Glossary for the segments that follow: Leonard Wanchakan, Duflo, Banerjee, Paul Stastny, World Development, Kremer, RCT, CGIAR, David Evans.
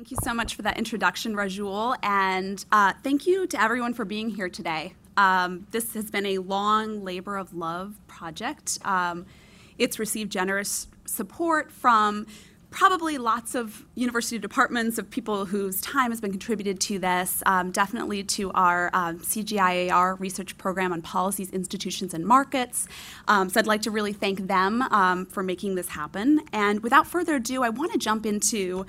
Thank you so much for that introduction, Rajul, and thank you to everyone for being here today. This has been a long labor of love project. It's received generous support from probably lots of university departments, of people whose time has been contributed to this, definitely to our CGIAR research program on policies, institutions, and markets. So I'd like to really thank them for making this happen. And without further ado, I want to jump into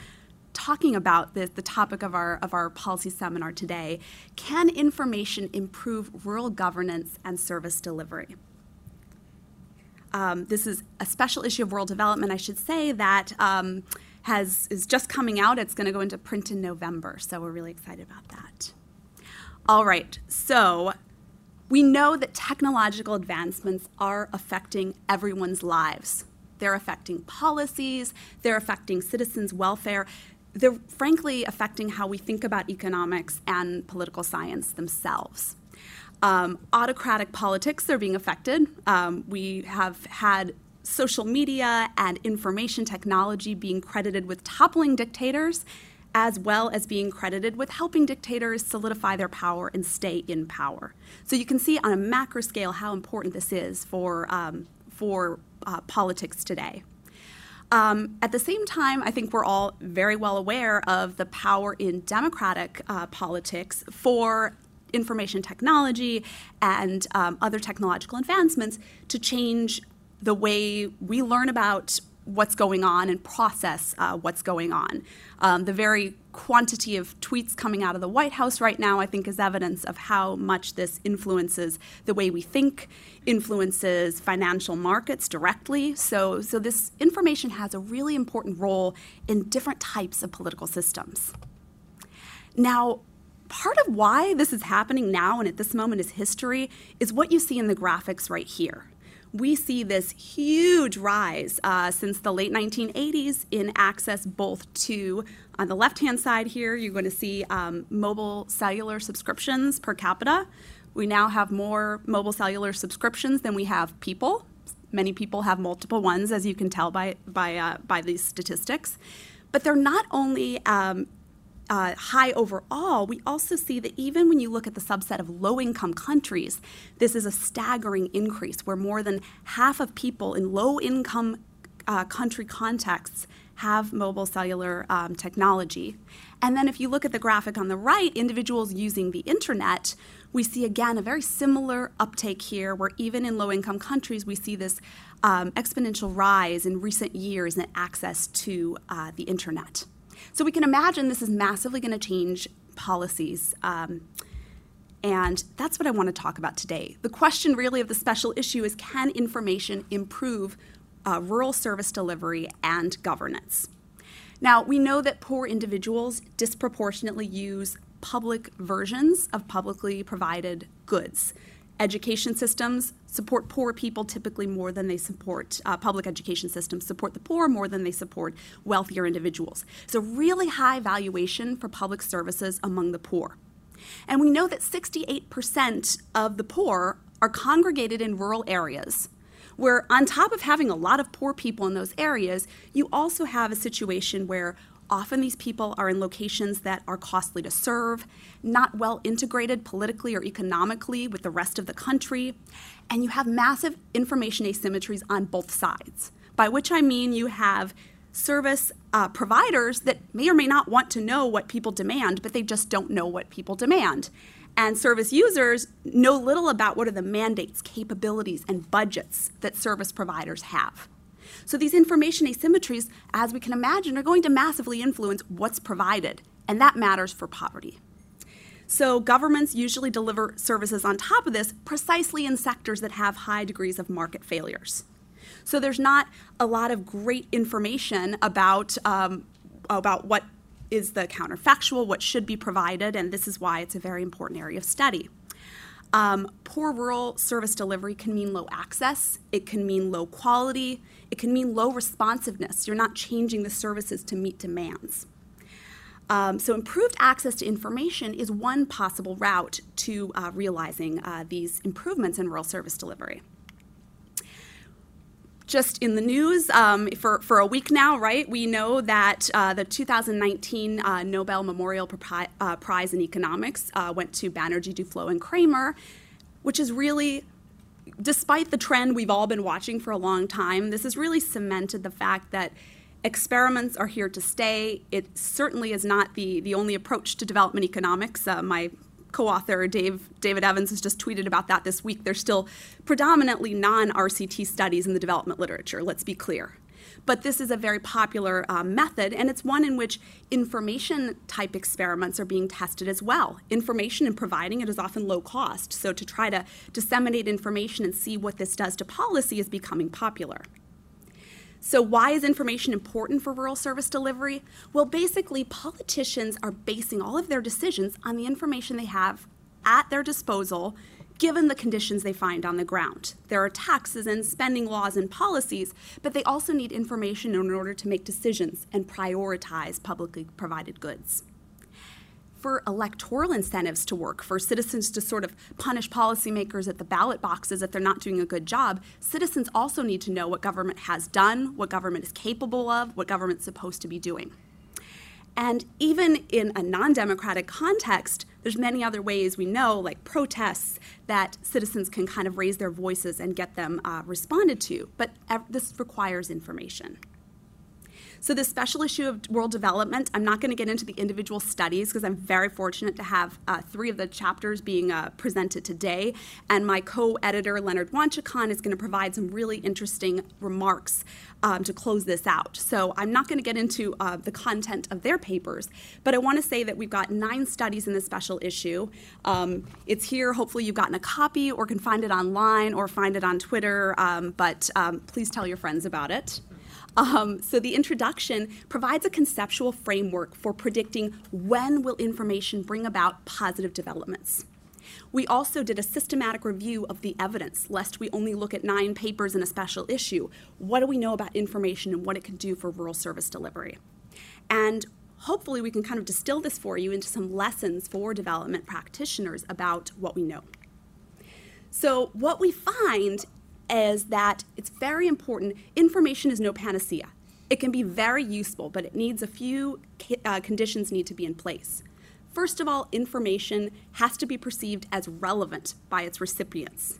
talking about this, the topic of our policy seminar today: can information improve rural governance and service delivery? This is a special issue of World Development, I should say, that is just coming out. It's going to go into print in November, so we're really excited about that. All right, so we know that technological advancements are affecting everyone's lives. They're affecting policies, they're affecting citizens' welfare, they're frankly affecting how we think about economics and political science themselves. Autocratic politics are being affected. We have had social media and information technology being credited with toppling dictators, as well as being credited with helping dictators solidify their power and stay in power. So you can see on a macro scale how important this is for politics today. At the same time, I think we're all very well aware of the power in democratic politics for information technology and other technological advancements to change the way we learn about what's going on and process what's going on. The very quantity of tweets coming out of the White House right now, I think, is evidence of how much this influences the way we think, influences financial markets directly. So this information has a really important role in different types of political systems. Now, part of why this is happening now and at this moment is history is what you see in the graphics right here. We see this huge rise since the late 1980s in access both to, on the left-hand side here, you're going to see mobile cellular subscriptions per capita. We now have more mobile cellular subscriptions than we have people. Many people have multiple ones, as you can tell by these statistics. But they're not only high overall, we also see that even when you look at the subset of low-income countries, this is a staggering increase where more than half of people in low-income country contexts have mobile cellular technology. And then if you look at the graphic on the right, individuals using the internet, we see again a very similar uptake here where even in low-income countries we see this exponential rise in recent years in access to the internet. So we can imagine this is massively going to change policies, and that's what I want to talk about today. The question really of the special issue is, can information improve rural service delivery and governance? Now, we know that poor individuals disproportionately use public versions of publicly provided goods. Education systems support poor people typically more than they support, public education systems support the poor more than they support wealthier individuals. So really high valuation for public services among the poor. And we know that 68% of the poor are congregated in rural areas, where on top of having a lot of poor people in those areas, you also have a situation where often these people are in locations that are costly to serve, not well integrated politically or economically with the rest of the country, and you have massive information asymmetries on both sides, by which I mean you have service providers that may or may not want to know what people demand, but they just don't know what people demand. And service users know little about what are the mandates, capabilities, and budgets that service providers have. So these information asymmetries, as we can imagine, are going to massively influence what's provided, and that matters for poverty. So governments usually deliver services on top of this precisely in sectors that have high degrees of market failures. So there's not a lot of great information about what is the counterfactual, what should be provided, and this is why it's a very important area of study. Poor rural service delivery can mean low access, it can mean low quality, it can mean low responsiveness. You're not changing the services to meet demands. So improved access to information is one possible route to realizing these improvements in rural service delivery. just in the news for a week now, right? We know that the 2019 Nobel Memorial Prize in Economics went to Banerjee, Duflo, and Kremer, which is really, despite the trend we've all been watching for a long time, this has really cemented the fact that experiments are here to stay. It certainly is not the only approach to development economics. My co-author David Evans has just tweeted about that this week. There's still predominantly non-RCT studies in the development literature, let's be clear. But this is a very popular method, and it's one in which information-type experiments are being tested as well. Information and providing it is often low cost, so to try to disseminate information and see what this does to policy is becoming popular. So why is information important for rural service delivery? Well, basically, politicians are basing all of their decisions on the information they have at their disposal, given the conditions they find on the ground. There are taxes and spending laws and policies, but they also need information in order to make decisions and prioritize publicly provided goods. For electoral incentives to work, for citizens to sort of punish policymakers at the ballot boxes if they're not doing a good job, citizens also need to know what government has done, what government is capable of, what government's supposed to be doing. And even in a non-democratic context, there's many other ways we know, like protests, that citizens can kind of raise their voices and get them responded to. But this requires information. So this special issue of World Development, I'm not going to get into the individual studies because I'm very fortunate to have three of the chapters being presented today. And my co-editor, Leonard Wanchakan, is going to provide some really interesting remarks to close this out. So I'm not going to get into the content of their papers, but I want to say that we've got 9 studies in this special issue. It's here. Hopefully you've gotten a copy or can find it online or find it on Twitter, but please tell your friends about it. So the introduction provides a conceptual framework for predicting when will information bring about positive developments. We also did a systematic review of the evidence, lest we only look at 9 papers in a special issue. What do we know about information and what it can do for rural service delivery? And hopefully we can kind of distill this for you into some lessons for development practitioners about what we know. So what we find is that it's very important. Information is no panacea. It can be very useful, but it needs a few conditions need to be in place. First of all, information has to be perceived as relevant by its recipients.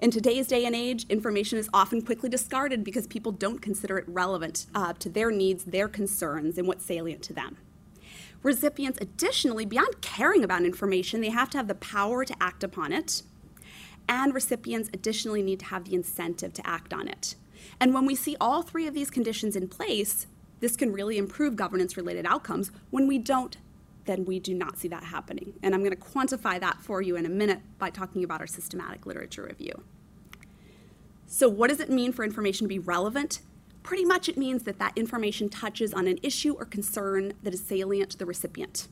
In today's day and age, information is often quickly discarded because people don't consider it relevant to their needs, their concerns, and what's salient to them. Recipients, additionally, beyond caring about information, they have to have the power to act upon it. And recipients additionally need to have the incentive to act on it. And when we see all 3 of these conditions in place, this can really improve governance-related outcomes. When we don't, then we do not see that happening. And I'm going to quantify that for you in a minute by talking about our systematic literature review. So what does it mean for information to be relevant? Pretty much it means that information touches on an issue or concern that is salient to the recipient.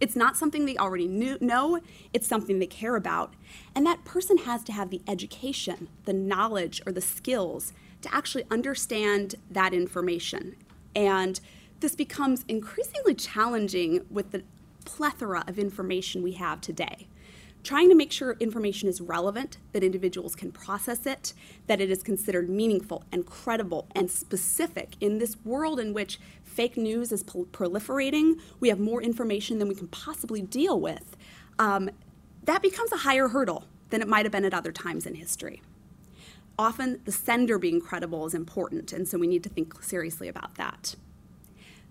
It's not something they already know, it's something they care about. And that person has to have the education, the knowledge, or the skills to actually understand that information. And this becomes increasingly challenging with the plethora of information we have today. Trying to make sure information is relevant, that individuals can process it, that it is considered meaningful and credible and specific. In this world in which fake news is proliferating, we have more information than we can possibly deal with. That becomes a higher hurdle than it might have been at other times in history. Often the sender being credible is important, and so we need to think seriously about that.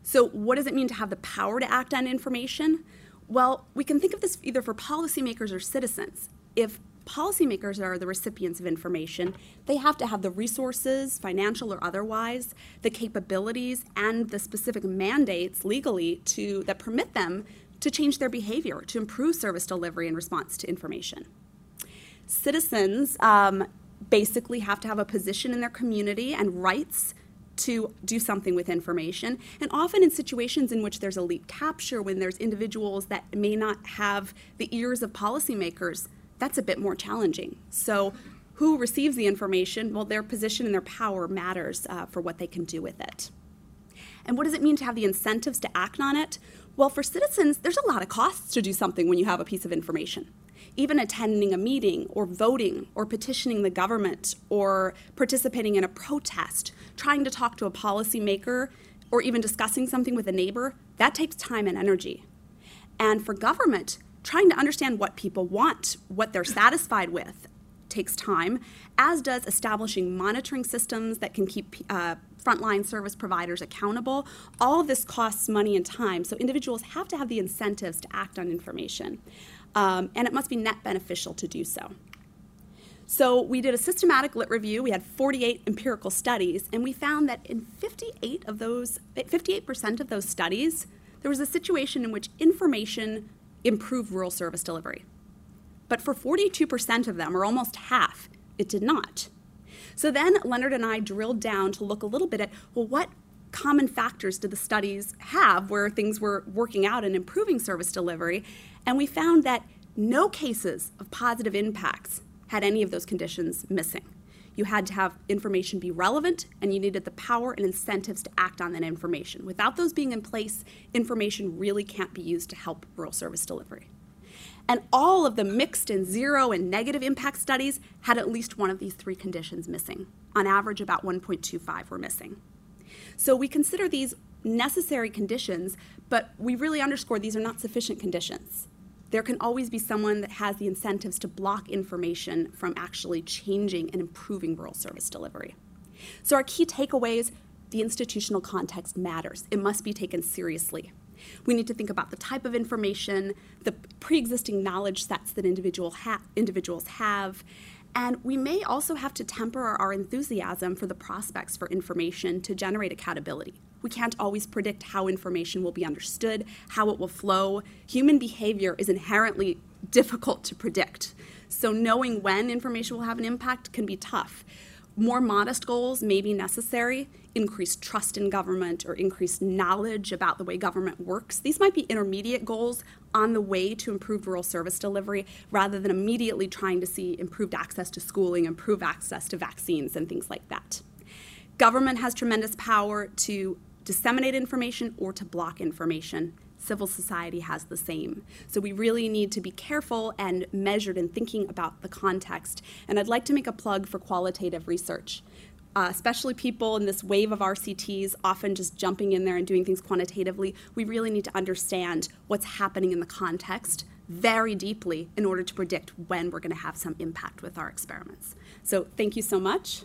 So what does it mean to have the power to act on information? Well, we can think of this either for policymakers or citizens. If policymakers are the recipients of information, they have to have the resources, financial or otherwise, the capabilities, and the specific mandates legally that permit them to change their behavior, to improve service delivery in response to information. Citizens basically have to have a position in their community and rights to do something with information, and often in situations in which there's elite capture, when there's individuals that may not have the ears of policymakers, that's a bit more challenging. So who receives the information? Well, their position and their power matters for what they can do with it. And what does it mean to have the incentives to act on it? Well, for citizens, there's a lot of costs to do something when you have a piece of information. even attending a meeting or voting or petitioning the government or participating in a protest, trying to talk to a policymaker or even discussing something with a neighbor, that takes time and energy. And for government, trying to understand what people want, what they're satisfied with, takes time, as does establishing monitoring systems that can keep frontline service providers accountable. All of this costs money and time, so individuals have to have the incentives to act on information, and it must be net beneficial to do so. So we did a systematic lit review. We had 48 empirical studies, and we found that in 58% of those studies, there was a situation in which information improved rural service delivery. But for 42% of them, or almost half, it did not. So then Leonard and I drilled down to look a little bit at, well, what common factors did the studies have where things were working out and improving service delivery? And we found that no cases of positive impacts had any of those conditions missing. You had to have information be relevant, and you needed the power and incentives to act on that information. Without those being in place, information really can't be used to help rural service delivery. And all of the mixed and zero and negative impact studies had at least one of these three conditions missing. On average, about 1.25 were missing. So we consider these necessary conditions, but we really underscore these are not sufficient conditions. There can always be someone that has the incentives to block information from actually changing and improving rural service delivery. So our key takeaways, the institutional context matters. It must be taken seriously. We need to think about the type of information, the pre-existing knowledge sets that individuals have, and we may also have to temper our enthusiasm for the prospects for information to generate accountability. We can't always predict how information will be understood, how it will flow. Human behavior is inherently difficult to predict, so knowing when information will have an impact can be tough. More modest goals may be necessary, increased trust in government or increased knowledge about the way government works. These might be intermediate goals on the way to improved rural service delivery rather than immediately trying to see improved access to schooling, improved access to vaccines and things like that. Government has tremendous power to disseminate information or to block information. Civil society has the same. So we really need to be careful and measured in thinking about the context. And I'd like to make a plug for qualitative research. Especially people in this wave of RCTs often just jumping in there and doing things quantitatively, we really need to understand what's happening in the context very deeply in order to predict when we're going to have some impact with our experiments. So thank you so much.